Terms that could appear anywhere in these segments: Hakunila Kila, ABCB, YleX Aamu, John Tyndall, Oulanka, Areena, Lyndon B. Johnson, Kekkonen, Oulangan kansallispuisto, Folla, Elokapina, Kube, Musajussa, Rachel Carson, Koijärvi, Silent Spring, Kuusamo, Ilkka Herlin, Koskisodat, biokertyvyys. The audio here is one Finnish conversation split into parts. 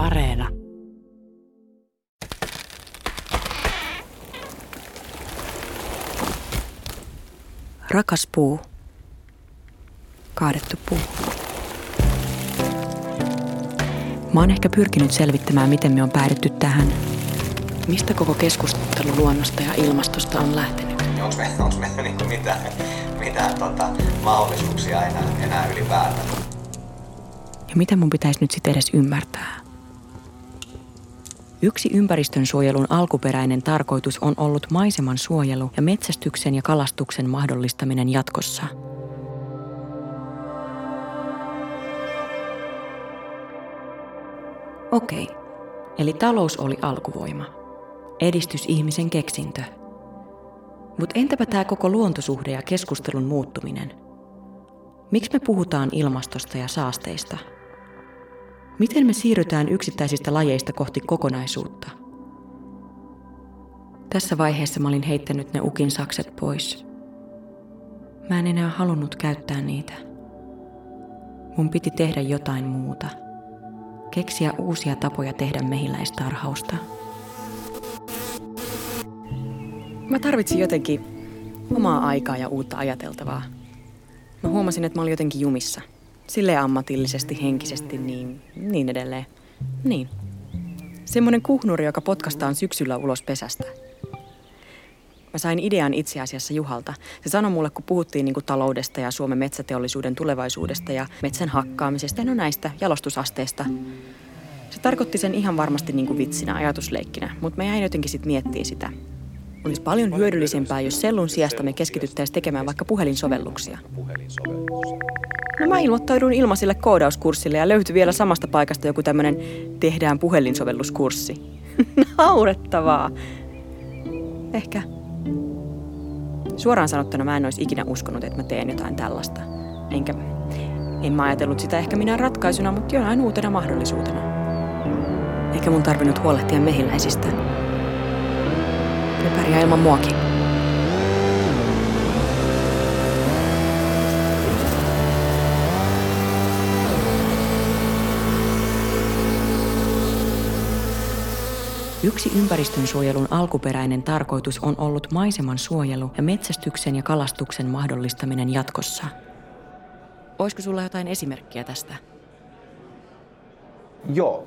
Areena. Rakas puu. Kaadettu puu. Mä oon ehkä pyrkinyt selvittämään, miten me on päädytty tähän. Mistä koko keskustelu luonnosta ja ilmastosta on lähtenyt? Onko meillä niinku mitään mahdollisuuksia enää ylipäätään? Ja mitä mun pitäisi nyt sitten edes ymmärtää? Yksi ympäristönsuojelun alkuperäinen tarkoitus on ollut maiseman suojelu ja metsästyksen ja kalastuksen mahdollistaminen jatkossa. Okei, eli talous oli alkuvoima. Edistys ihmisen keksintö. Mut entäpä tää koko luontosuhde ja keskustelun muuttuminen? Miksi me puhutaan ilmastosta ja saasteista? Miten me siirrytään yksittäisistä lajeista kohti kokonaisuutta? Tässä vaiheessa mä olin heittänyt ne ukin sakset pois. Mä en enää halunnut käyttää niitä. Mun piti tehdä jotain muuta. Keksiä uusia tapoja tehdä mehiläistarhausta. Mä tarvitsin jotenkin omaa aikaa ja uutta ajateltavaa. Mä huomasin, että mä olin jotenkin jumissa. Silleen ammatillisesti, henkisesti, niin edelleen. Niin. Semmoinen kuhnuri, joka potkastaan syksyllä ulos pesästä. Mä sain idean itse asiassa Juhalta. Se sanoi mulle, kun puhuttiin taloudesta ja Suomen metsäteollisuuden tulevaisuudesta ja metsän hakkaamisesta ja näistä jalostusasteista. Se tarkoitti sen ihan varmasti vitsinä, ajatusleikkinä, mutta mä jäin jotenkin sitten miettimään sitä. Olisi paljon hyödyllisempää, jos sellun sijasta me keskityttäisiin tekemään vaikka puhelinsovelluksia. No mä ilmoittaudun ilmaisille koodauskurssille ja löytyi vielä samasta paikasta joku tämmönen tehdään puhelinsovelluskurssi. Naurettavaa. Ehkä. Suoraan sanottuna mä en olisi ikinä uskonut, että mä teen jotain tällaista. En mä ajatellut sitä ehkä minä ratkaisuna, mutta jonain uutena mahdollisuutena. Eikä mun tarvinnut huolehtia mehiläisistä. Ne pärjää ilman muakin. Yksi ympäristönsuojelun alkuperäinen tarkoitus on ollut maiseman suojelu ja metsästyksen ja kalastuksen mahdollistaminen jatkossa. Olisiko sulla jotain esimerkkiä tästä? Joo,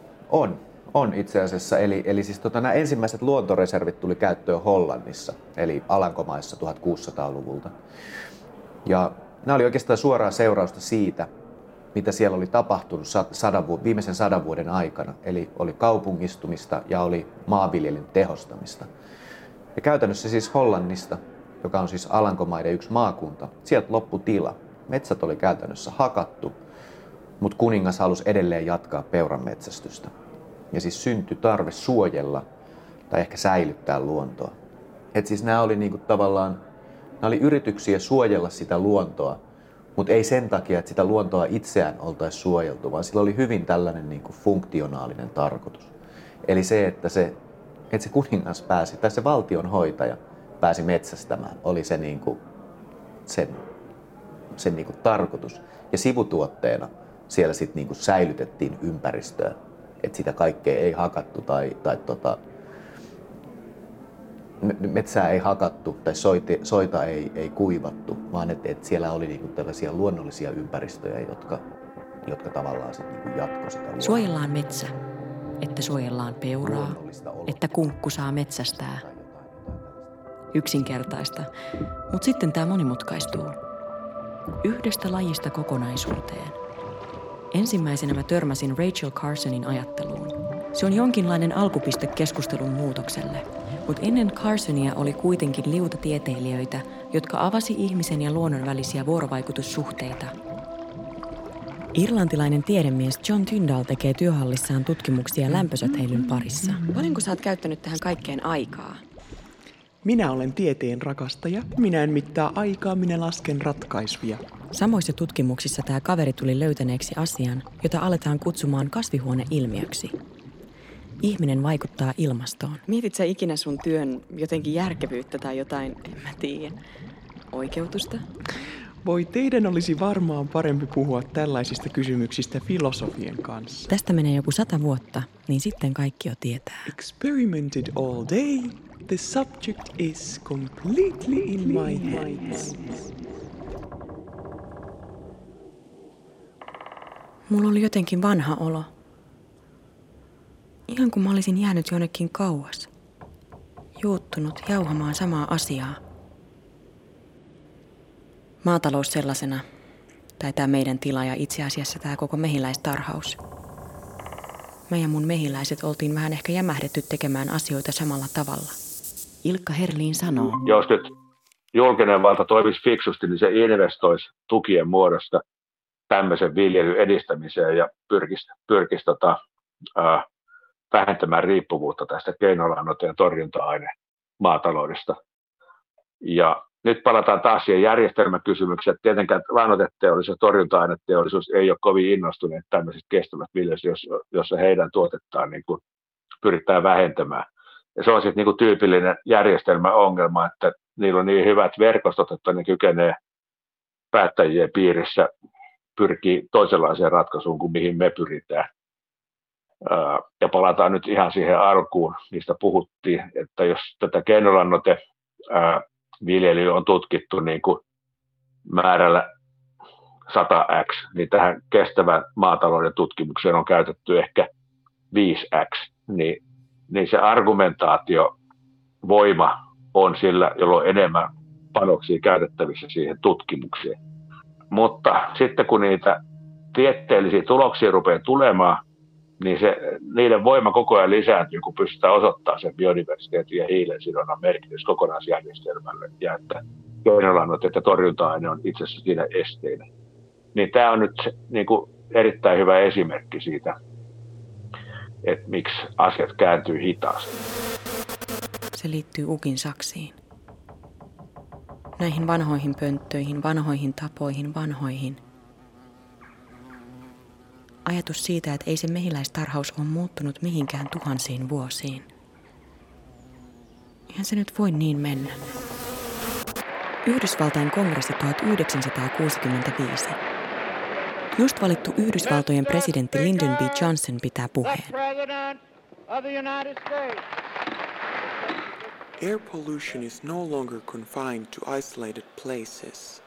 on itse asiassa. Eli siis nämä ensimmäiset luontoreservit tuli käyttöön Hollannissa, eli Alankomaissa 1600-luvulta. Ja nämä oli oikeastaan suoraa seurausta siitä, mitä siellä oli tapahtunut viimeisen 100 vuoden aikana. Eli oli kaupungistumista ja oli maanviljelyn tehostamista. Ja käytännössä siis Hollannista, joka on siis Alankomaiden yksi maakunta, sieltä loppui tila. Metsät oli käytännössä hakattu, mutta kuningas halusi edelleen jatkaa peuranmetsästystä. Ja siis syntyi tarve suojella tai ehkä säilyttää luontoa. Et siis nämä oli nämä oli yrityksiä suojella sitä luontoa, mutta ei sen takia, että sitä luontoa itseään oltaisiin suojeltu, vaan sillä oli hyvin tällainen funktionaalinen tarkoitus. Eli se, että se kuningas pääsi, tai se valtionhoitaja pääsi metsästämään, oli se sen tarkoitus. Ja sivutuotteena siellä sitten säilytettiin ympäristöä, että sitä kaikkea ei hakattu tai metsää ei hakattu tai soita ei kuivattu, vaan että siellä oli tällaisia luonnollisia ympäristöjä, jotka tavallaan sitten jatkoi sitä luonnollista. Suojellaan metsä, että suojellaan peuraa, että kunkku saa metsästää. Yksinkertaista, mutta sitten tämä monimutkaistuu. Yhdestä lajista kokonaisuuteen. Ensimmäisenä mä törmäsin Rachel Carsonin ajatteluun. Se on jonkinlainen alkupiste keskustelun muutokselle, mutta ennen Carsonia oli kuitenkin liuta tieteilijöitä, jotka avasi ihmisen ja luonnon välisiä vuorovaikutussuhteita. Irlantilainen tiedemies John Tyndall tekee työhallissaan tutkimuksia lämpösäteilyn parissa. Paljonko sä oot käyttänyt tähän kaikkeen aikaa? Minä olen tieteen rakastaja. Minä en mittaa aikaa, minä lasken ratkaisuja. Samoissa tutkimuksissa tämä kaveri tuli löytäneeksi asian, jota aletaan kutsumaan kasvihuoneilmiöksi. Ihminen vaikuttaa ilmastoon. Mietit sä ikinä sun työn jotenkin järkevyyttä tai jotain, en mä tiedä, oikeutusta? Voi, teidän olisi varmaan parempi puhua tällaisista kysymyksistä filosofien kanssa. Tästä menee joku 100 vuotta. niin sitten kaikki jo tietää. Experimented all day. The subject is completely in my hands. Mulla oli jotenkin vanha olo. Ihan kun mä olisin jäänyt jonnekin kauas. Juuttunut jauhamaan samaa asiaa. Maatalous sellaisena, tai tämä meidän tila ja itse asiassa tämä koko mehiläistarhaus. Mä ja mun mehiläiset oltiin vähän ehkä jämähdetty tekemään asioita samalla tavalla. Ilkka Herlin sanoo. Jos nyt julkinen valta toimisi fiksusti, niin se investoisi tukien muodosta tämmöisen viljelyn edistämiseen ja pyrkisi vähentämään riippuvuutta tästä keinolannoite- ja torjunta-aine maataloudesta. Ja nyt palataan taas siihen järjestelmäkysymykseen. Tietenkään lannoiteteollisuus ja torjunta-aineteollisuus ei ole kovin innostuneet tämmöisistä kestävästä viljelystä, jossa heidän tuotettaan niin kuin pyritään vähentämään. Ja se on sitten niin kuin tyypillinen järjestelmäongelma, että niillä on niin hyvät verkostot, että ne kykenee päättäjien piirissä pyrkii toisenlaiseen ratkaisuun kuin mihin me pyritään. Ja palataan nyt ihan siihen alkuun, mistä puhuttiin, että jos tätä keinolannoiteviljelyä on tutkittu niin kuin määrällä 100x, niin tähän kestävän maatalouden tutkimukseen on käytetty ehkä 5x, niin se argumentaatiovoima on sillä, jolla on enemmän panoksia käytettävissä siihen tutkimukseen. Mutta sitten kun niitä tieteellisiä tuloksia rupeaa tulemaan, niin niiden voima koko ajan lisääntyy, kun pystytään osoittamaan sen biodiversiteetin ja hiilensidonnan merkitys kokonaisjärjestelmälle, ja että keinolannoitteet ja torjunta-aine on itse asiassa siinä esteinä. Niin tämä on nyt niin kuin erittäin hyvä esimerkki siitä, että miksi asiat kääntyy hitaasti. Se liittyy ukin saksiin. Näihin vanhoihin pönttöihin, vanhoihin tapoihin, vanhoihin. Ajatus siitä, että ei se mehiläistarhaus ole muuttunut mihinkään tuhansiin vuosiin. Eihän se nyt voi niin mennä. Yhdysvaltain kongressi 1965. Just valittu Yhdysvaltojen presidentti Lyndon B. Johnson pitää puheen. Air pollution is no longer confined to isolated places.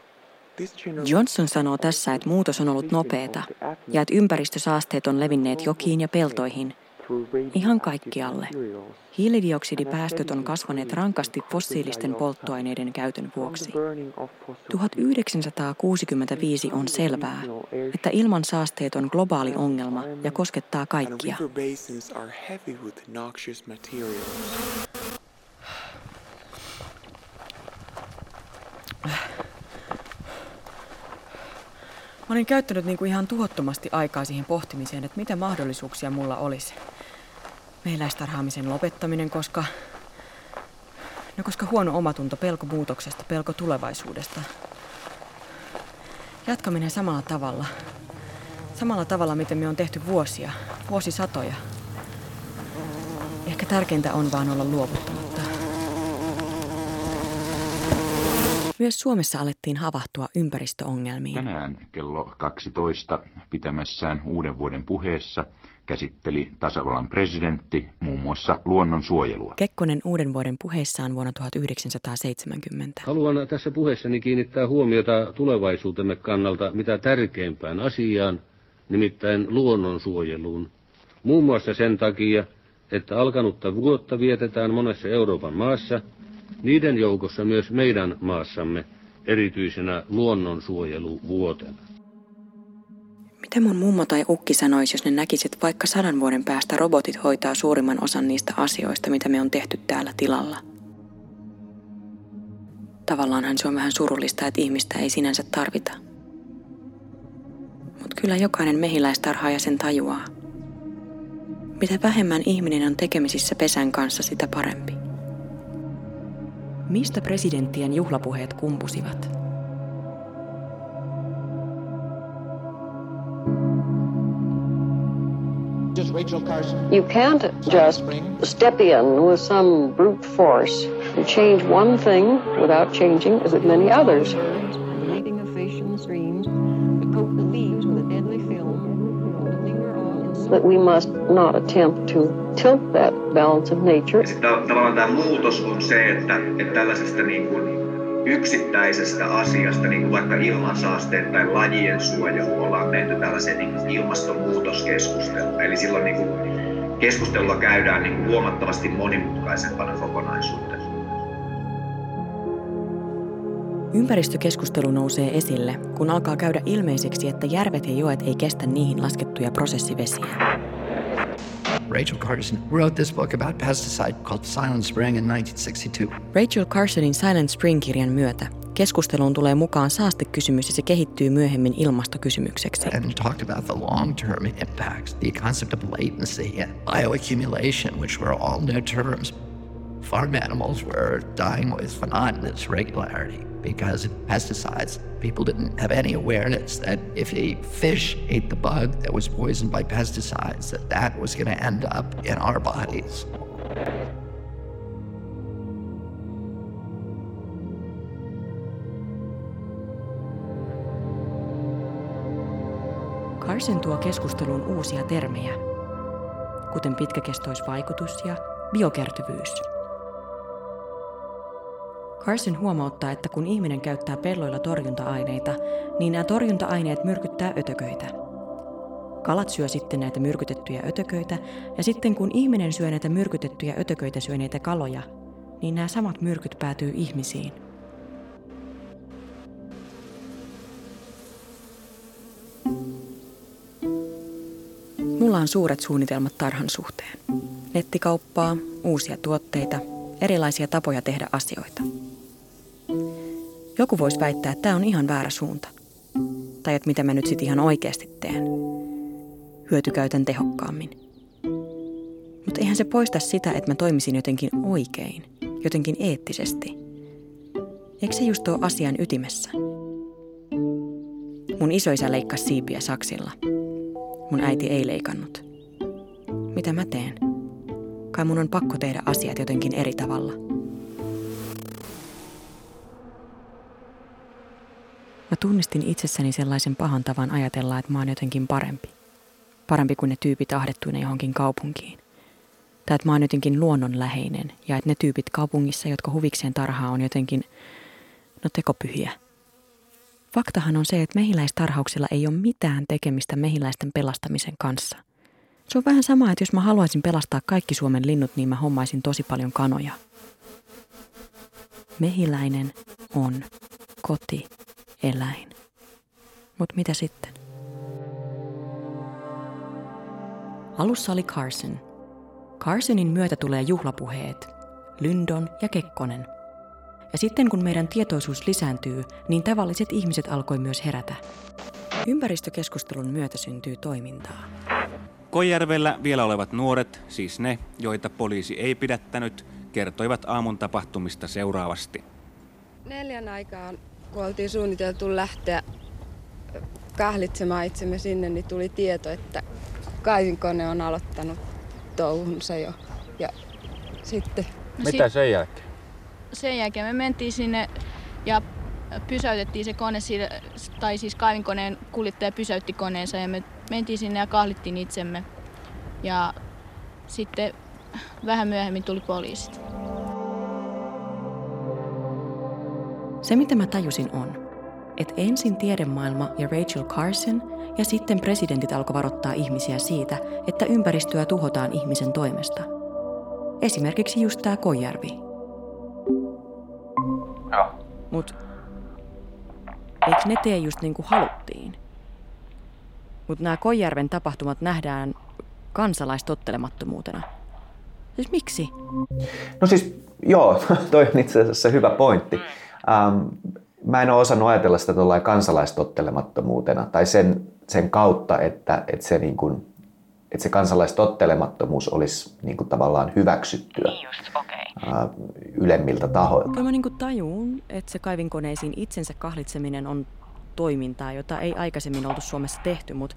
Johnson sanoo tässä, että muutos on ollut nopeata ja että ympäristösaasteet on levinneet jokiin ja peltoihin, ihan kaikkialle. Hiilidioksidipäästöt on kasvaneet rankasti fossiilisten polttoaineiden käytön vuoksi. 1965 on selvää, että ilmansaasteet on globaali ongelma ja koskettaa kaikkia. Mä olin käyttänyt niin kuin ihan tuhottomasti aikaa siihen pohtimiseen, että mitä mahdollisuuksia mulla olisi. Mehiläistarhaamisen lopettaminen, koska huono omatunto, pelko muutoksesta, pelko tulevaisuudesta. Jatkaminen samalla tavalla. Samalla tavalla, miten me on tehty vuosia, vuosisatoja. Ehkä tärkeintä on vaan olla luovuttamatta. Myös Suomessa alettiin havahtua ympäristöongelmiin. Tänään kello 12 pitämässään uuden vuoden puheessa käsitteli tasavallan presidentti muun muassa luonnonsuojelua. Kekkonen uuden vuoden puheessaan vuonna 1970. Haluan tässä puheessani kiinnittää huomiota tulevaisuutemme kannalta mitä tärkeimpään asiaan, nimittäin luonnonsuojeluun. Muun muassa sen takia, että alkanutta vuotta vietetään monessa Euroopan maassa, niiden joukossa myös meidän maassamme erityisenä luonnonsuojeluvuotena. Mitä mun mummo tai ukki sanoisi, jos ne näkisit vaikka 100 vuoden päästä robotit hoitaa suurimman osan niistä asioista, mitä me on tehty täällä tilalla? Tavallaanhan se on vähän surullista, että ihmistä ei sinänsä tarvita. Mut kyllä jokainen mehiläistarhaaja sen tajuaa. Mitä vähemmän ihminen on tekemisissä pesän kanssa, sitä parempi. Mistä presidenttien juhlapuheet kumpusivat? You can't just step in with some brute force and change one thing without changing as many others. Eating a fish in the streams, coat the leaves with a deadly film, linger on. means that we must not attempt to tilt that balance of nature. Tavallaan tämä muutos on se, että tällaisesta niin kuin yksittäisestä asiasta, niin kuin vaikka ilmansaasteen tai lajien suojelu, ollaan menty tällaiseen niin kuin ilmastonmuutoskeskusteluun. Eli silloin niin kuin keskustelua käydään niin kuin huomattavasti monimutkaisempana kokonaisuutena. Ympäristökeskustelu nousee esille, kun alkaa käydä ilmeiseksi, että järvet ja joet ei kestä niihin laskettuja prosessivesiä. Rachel Carson wrote this book about pesticide called Silent Spring in 1962. Rachel Carsonin Silent Spring-kirjan myötä keskusteluun tulee mukaan saastekysymys ja se kehittyy myöhemmin ilmastokysymykseksi. And talked about the long-term impacts, the concept of latency and bioaccumulation, which were all new terms. Farm animals were dying with monotonous regularity because of pesticides. People didn't have any awareness that if a fish ate the bug that was poisoned by pesticides, that was going to end up in our bodies. Carson tuo keskusteluun uusia termejä, kuten pitkäkestoisvaikutus ja biokertyvyys. Carson huomauttaa, että kun ihminen käyttää pelloilla torjunta-aineita, niin nämä torjunta-aineet myrkyttää ötököitä. Kalat syö sitten näitä myrkytettyjä ötököitä, ja sitten kun ihminen syö näitä myrkytettyjä ötököitä syöneitä kaloja, niin nämä samat myrkyt päätyy ihmisiin. Mulla on suuret suunnitelmat tarhan suhteen. Nettikauppaa, uusia tuotteita, erilaisia tapoja tehdä asioita. Joku voisi väittää, että tämä on ihan väärä suunta. Tai että mitä mä nyt sit ihan oikeasti teen. Hyötykäytän tehokkaammin. Mutta eihän se poista sitä, että mä toimisin jotenkin oikein, jotenkin eettisesti. Eikö se just ole asian ytimessä? Mun isoisä leikkasi siipiä saksilla. Mun äiti ei leikannut. Mitä mä teen? Kai mun on pakko tehdä asiat jotenkin eri tavalla. Mä tunnistin itsessäni sellaisen pahan tavan ajatella, että mä oon jotenkin parempi. Parempi kuin ne tyypit ahdettuina johonkin kaupunkiin. Tai että mä oon jotenkin luonnonläheinen ja että ne tyypit kaupungissa, jotka huvikseen tarhaa, on jotenkin, no, tekopyhiä. Faktahan on se, että mehiläistarhauksella ei ole mitään tekemistä mehiläisten pelastamisen kanssa. Se on vähän sama, että jos mä haluaisin pelastaa kaikki Suomen linnut, niin mä hommaisin tosi paljon kanoja. Mehiläinen on kotieläin. Mut mitä sitten? Alussa oli Carson. Carsonin myötä tulee juhlapuheet, Lyndon ja Kekkonen. Ja sitten kun meidän tietoisuus lisääntyy, niin tavalliset ihmiset alkoi myös herätä. Ympäristökeskustelun myötä syntyy toimintaa. Koijärvellä vielä olevat nuoret, siis ne, joita poliisi ei pidättänyt, kertoivat aamun tapahtumista seuraavasti. 4 aikaan, kun oltiin suunniteltu lähteä kahlitsemaan itsemme sinne, niin tuli tieto, että kaivinkone on aloittanut touhunsa jo. Ja sitten... Mitä sen jälkeen? Sen jälkeen me mentiin sinne ja pysäytettiin se kone, tai siis kaivinkoneen kuljettaja pysäytti koneensa ja me mentiin sinne ja kahlittiin itsemme. Ja sitten vähän myöhemmin tuli poliisit. Se, mitä mä tajusin, on, että ensin tiedemaailma ja Rachel Carson ja sitten presidentit alkoi varoittaa ihmisiä siitä, että ympäristöä tuhotaan ihmisen toimesta. Esimerkiksi just tää Koijärvi. No. Mut eikö ne tee just niin kuin haluttiin? Mutta nämä Koijärven tapahtumat nähdään kansalaistottelemattomuutena. Siis miksi? No siis, joo, toi on itse asiassa hyvä pointti. Mä en ole osannut ajatella sitä tuollain kansalaistottelemattomuutena. Tai sen kautta, että se niin kuin, että se kansalaistottelemattomuus olisi niin kuin tavallaan hyväksyttyä ylemmiltä tahoilta. Kyllä mä niin kuin tajun, että se kaivinkoneisiin itsensä kahlitseminen on toimintaa, jota ei aikaisemmin oltu Suomessa tehty, mutta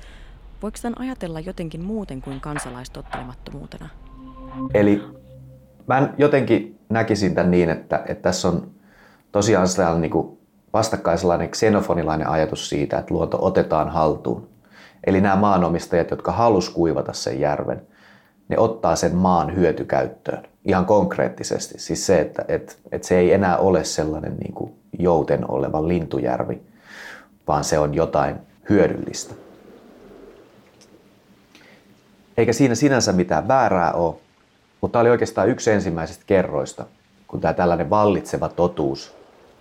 voiko tämän ajatella jotenkin muuten kuin kansalaistottelemattomuutena? Eli mä jotenkin näkisin tämän niin, että tässä on tosiaan sellainen niin kuin vastakkaiselainen xenofonilainen ajatus siitä, että luonto otetaan haltuun. Eli nämä maanomistajat, jotka halusivat kuivata sen järven, ne ottaa sen maan hyötykäyttöön ihan konkreettisesti. Siis se, että se ei enää ole sellainen niin kuin jouten oleva lintujärvi, vaan se on jotain hyödyllistä. Eikä siinä sinänsä mitään väärää ole, mutta tämä oli oikeastaan yksi ensimmäisistä kerroista, kun tämä tällainen vallitseva totuus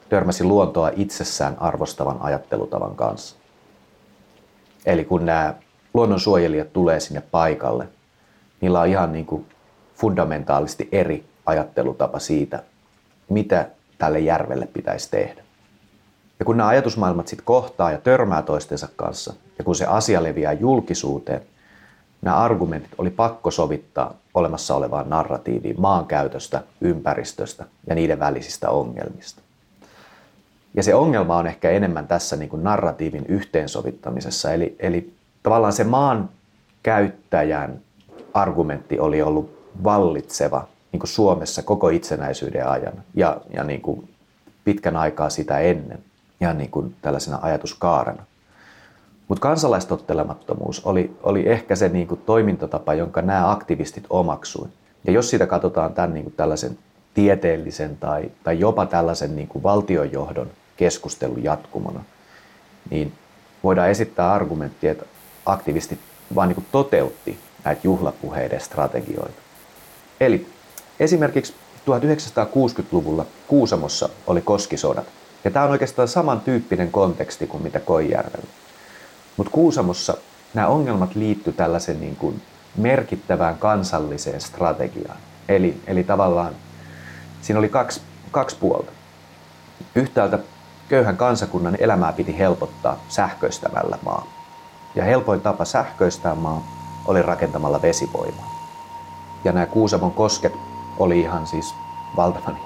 törmäsi luontoa itsessään arvostavan ajattelutavan kanssa. Eli kun nämä luonnonsuojelijat tulee sinne paikalle, niillä on ihan niin kuin fundamentaalisti eri ajattelutapa siitä, mitä tälle järvelle pitäisi tehdä. Ja kun nämä ajatusmaailmat sitten kohtaa ja törmää toistensa kanssa, ja kun se asia leviää julkisuuteen, nämä argumentit oli pakko sovittaa olemassa olevaan narratiiviin maankäytöstä, ympäristöstä ja niiden välisistä ongelmista. Ja se ongelma on ehkä enemmän tässä niin kuin narratiivin yhteensovittamisessa. Eli tavallaan se maankäyttäjän argumentti oli ollut vallitseva niin kuin Suomessa koko itsenäisyyden ajan ja niin kuin pitkän aikaa sitä ennen ja niin kuin tällaisena ajatuskaarena. Mutta kansalaistottelemattomuus oli ehkä se niin kuin toimintatapa, jonka nämä aktivistit omaksui. Ja jos sitä katsotaan tämän niin kuin tällaisen tieteellisen tai jopa tällaisen niin kuin valtionjohdon keskustelun jatkumana, niin voidaan esittää argumentti, että aktivistit vaan niin kuin toteutti näitä juhlapuheiden strategioita. Eli esimerkiksi 1960-luvulla Kuusamossa oli Koskisodat. Ja tämä on oikeastaan samantyyppinen konteksti kuin mitä Koijärvellä. Mutta Kuusamossa nämä ongelmat liittyy tällaisen niin kuin merkittävään kansalliseen strategiaan. Eli tavallaan siinä oli kaksi puolta. Yhtäältä köyhän kansakunnan elämää piti helpottaa sähköistämällä maa. Ja helpoin tapa sähköistää maa oli rakentamalla vesivoimaa. Ja nämä Kuusamon kosket oli ihan siis valtavan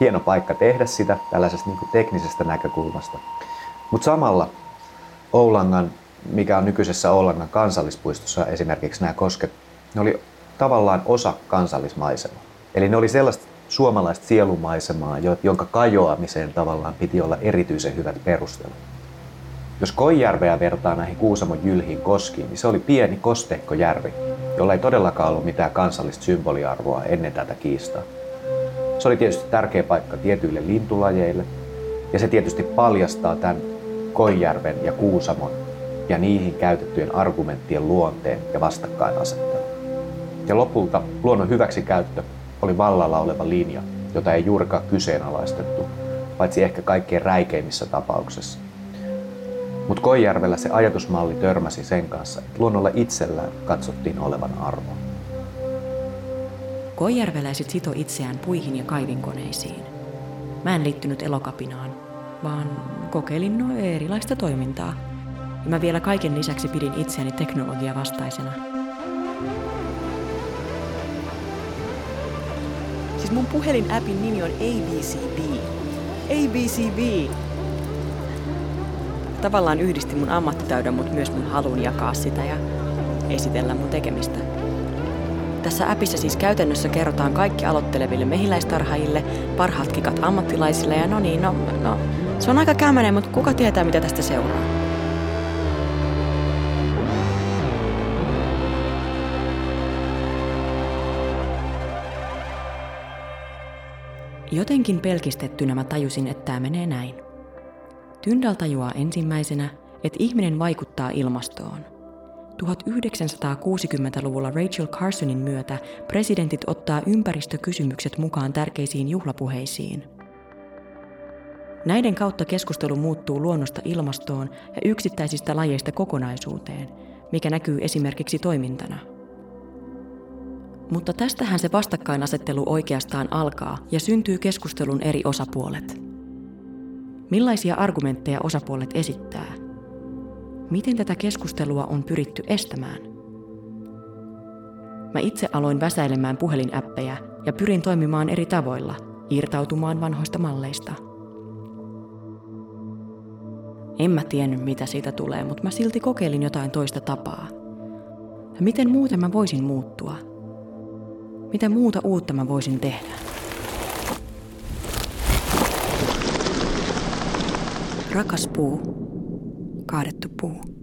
hieno paikka tehdä sitä tällaisesta niin kuin teknisestä näkökulmasta. Mutta samalla Oulangan, mikä on nykyisessä Oulangan kansallispuistossa esimerkiksi nämä kosket, ne oli tavallaan osa kansallismaisemaa. Eli ne oli sellaista suomalaista sielumaisemaa, jonka kajoamiseen tavallaan piti olla erityisen hyvät perustelut. Jos Koijärveä vertaa näihin Kuusamon jylhiin koskiin, niin se oli pieni kosteikkojärvi, jolla ei todellakaan ollut mitään kansallista symboliarvoa ennen tätä kiistaa. Se oli tietysti tärkeä paikka tietyille lintulajeille, ja se tietysti paljastaa tämän Koijärven ja Kuusamon ja niihin käytettyjen argumenttien luonteen ja vastakkainasettelun. Ja lopulta luonnon hyväksikäyttö oli vallalla oleva linja, jota ei juurikaan kyseenalaistettu, paitsi ehkä kaikkein räikeimmissä tapauksissa. Mutta Koijärvellä se ajatusmalli törmäsi sen kanssa, että luonnolla itsellään katsottiin olevan arvoa. Koijärveläiset sito itseään puihin ja kaivinkoneisiin. Mä en liittynyt elokapinaan, vaan kokeilin erilaista toimintaa. Ja mä vielä kaiken lisäksi pidin itseäni teknologia vastaisena. Siis mun puhelin-appin nimi on ABCB. ABCB! Tavallaan yhdisti mun ammattitaidon, mutta myös mun halun jakaa sitä ja esitellä mun tekemistä. Tässä appissa siis käytännössä kerrotaan kaikki aloitteleville mehiläistarhaajille, parhaat kikat ammattilaisille ja no niin, se on aika kämmäinen, mutta kuka tietää mitä tästä seuraa? Jotenkin pelkistettynä mä tajusin, että tämä menee näin. Tyndall tajuaa ensimmäisenä, että ihminen vaikuttaa ilmastoon. 1960-luvulla Rachel Carsonin myötä presidentit ottaa ympäristökysymykset mukaan tärkeisiin juhlapuheisiin. Näiden kautta keskustelu muuttuu luonnosta ilmastoon ja yksittäisistä lajeista kokonaisuuteen, mikä näkyy esimerkiksi toimintana. Mutta tästähän se vastakkainasettelu oikeastaan alkaa ja syntyy keskustelun eri osapuolet. Millaisia argumentteja osapuolet esittää? Miten tätä keskustelua on pyritty estämään? Mä itse aloin väsäilemään puhelinäppejä ja pyrin toimimaan eri tavoilla, irtautumaan vanhoista malleista. En mä tiennyt, mitä siitä tulee, mutta mä silti kokeilin jotain toista tapaa. Ja miten muuten mä voisin muuttua? Mitä muuta uutta mä voisin tehdä? Rakas puu, kaadettu puu.